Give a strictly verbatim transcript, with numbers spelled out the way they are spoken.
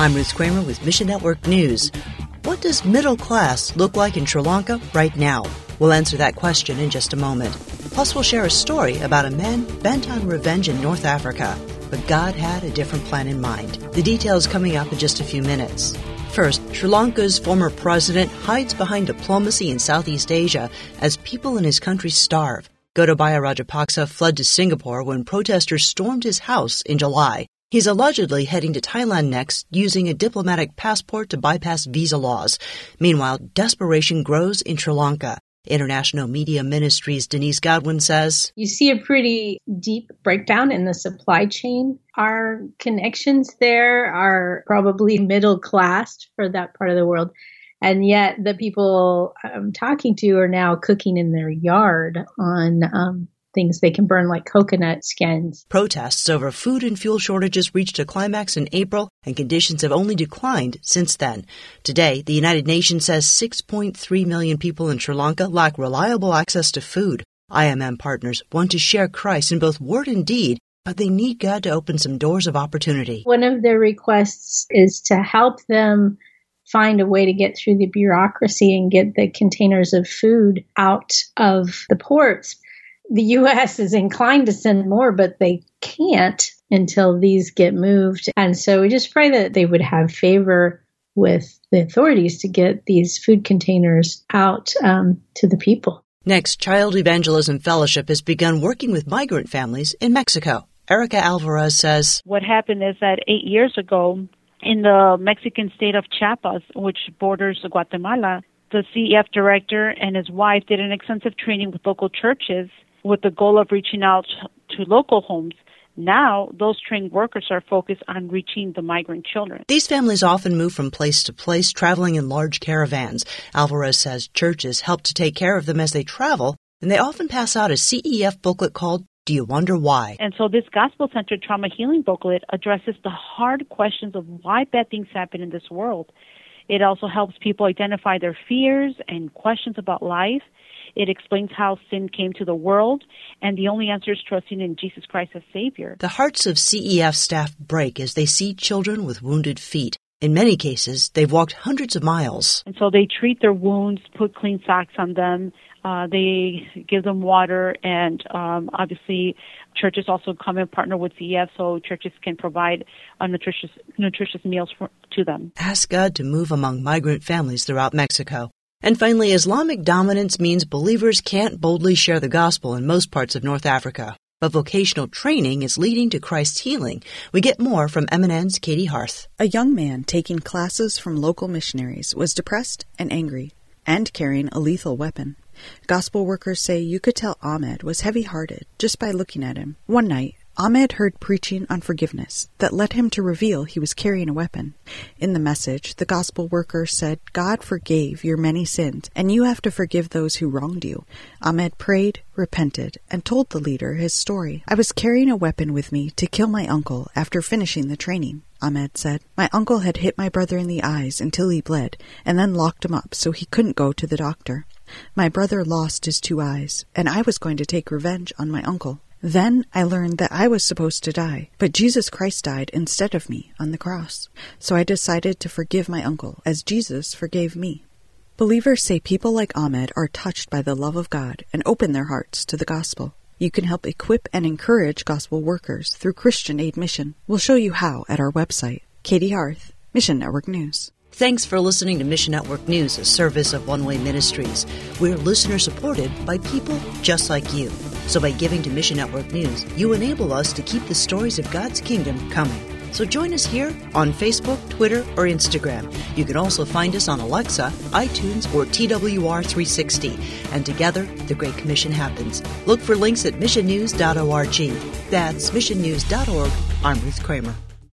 I'm Ruth Kramer with Mission Network News. What does middle class look like in Sri Lanka right now? We'll answer that question in just a moment. Plus, we'll share a story about a man bent on revenge in North Africa. But God had a different plan in mind. The details coming up in just a few minutes. First, Sri Lanka's former president hides behind diplomacy in Southeast Asia as people in his country starve. Gotabaya Rajapaksa fled to Singapore when protesters stormed his house in July. He's allegedly heading to Thailand next, using a diplomatic passport to bypass visa laws. Meanwhile, desperation grows in Sri Lanka. International Media Ministries' Denise Godwin says, you see a pretty deep breakdown in the supply chain. Our connections there are probably middle class for that part of the world. And yet the people I'm talking to are now cooking in their yard on um, things they can burn, like coconut skins. Protests over food and fuel shortages reached a climax in April, and conditions have only declined since then. Today, the United Nations says six point three million people in Sri Lanka lack reliable access to food. I M M partners want to share Christ in both word and deed, but they need God to open some doors of opportunity. One of their requests is to help them find a way to get through the bureaucracy and get the containers of food out of the ports. The U S is inclined to send more, but they can't until these get moved. And so we just pray that they would have favor with the authorities to get these food containers out um, to the people. Next, Child Evangelism Fellowship has begun working with migrant families in Mexico. Erica Alvarez says, what happened is that eight years ago, in the Mexican state of Chiapas, which borders Guatemala, the C E F director and his wife did an extensive training with local churches with the goal of reaching out to local homes. Now, those trained workers are focused on reaching the migrant children. These families often move from place to place, traveling in large caravans. Alvarez says churches help to take care of them as they travel, and they often pass out a C E F booklet called Do You Wonder Why? And so this gospel-centered trauma healing booklet addresses the hard questions of why bad things happen in this world. It also helps people identify their fears and questions about life. It explains how sin came to the world, and the only answer is trusting in Jesus Christ as Savior. The hearts of C E F staff break as they see children with wounded feet. In many cases, they've walked hundreds of miles. And so they treat their wounds, put clean socks on them. Uh, they give them water, and um, obviously churches also come and partner with C E F so churches can provide uh, nutritious, nutritious meals for, to them. Ask God to move among migrant families throughout Mexico. And finally, Islamic dominance means believers can't boldly share the gospel in most parts of North Africa. But vocational training is leading to Christ's healing. We get more from M N N's Katie Hearth. A young man taking classes from local missionaries was depressed and angry and carrying a lethal weapon. Gospel workers say you could tell Ahmed was heavy-hearted just by looking at him. One night, Ahmed heard preaching on forgiveness that led him to reveal he was carrying a weapon. In the message, the gospel worker said, God forgave your many sins, and you have to forgive those who wronged you. Ahmed prayed, repented, and told the leader his story. I was carrying a weapon with me to kill my uncle after finishing the training, Ahmed said. My uncle had hit my brother in the eyes until he bled, and then locked him up so he couldn't go to the doctor. My brother lost his two eyes, and I was going to take revenge on my uncle. Then I learned that I was supposed to die, but Jesus Christ died instead of me on the cross. So I decided to forgive my uncle as Jesus forgave me. Believers say people like Ahmed are touched by the love of God and open their hearts to the gospel. You can help equip and encourage gospel workers through Christian Aid Mission. We'll show you how at our website. Katie Hearth, Mission Network News. Thanks for listening to Mission Network News, a service of One Way Ministries. We're listener-supported by people just like you. So by giving to Mission Network News, you enable us to keep the stories of God's kingdom coming. So join us here on Facebook, Twitter, or Instagram. You can also find us on Alexa, iTunes, or T W R three sixty. And together, the Great Commission happens. Look for links at mission news dot org. That's mission news dot org. I'm Ruth Kramer.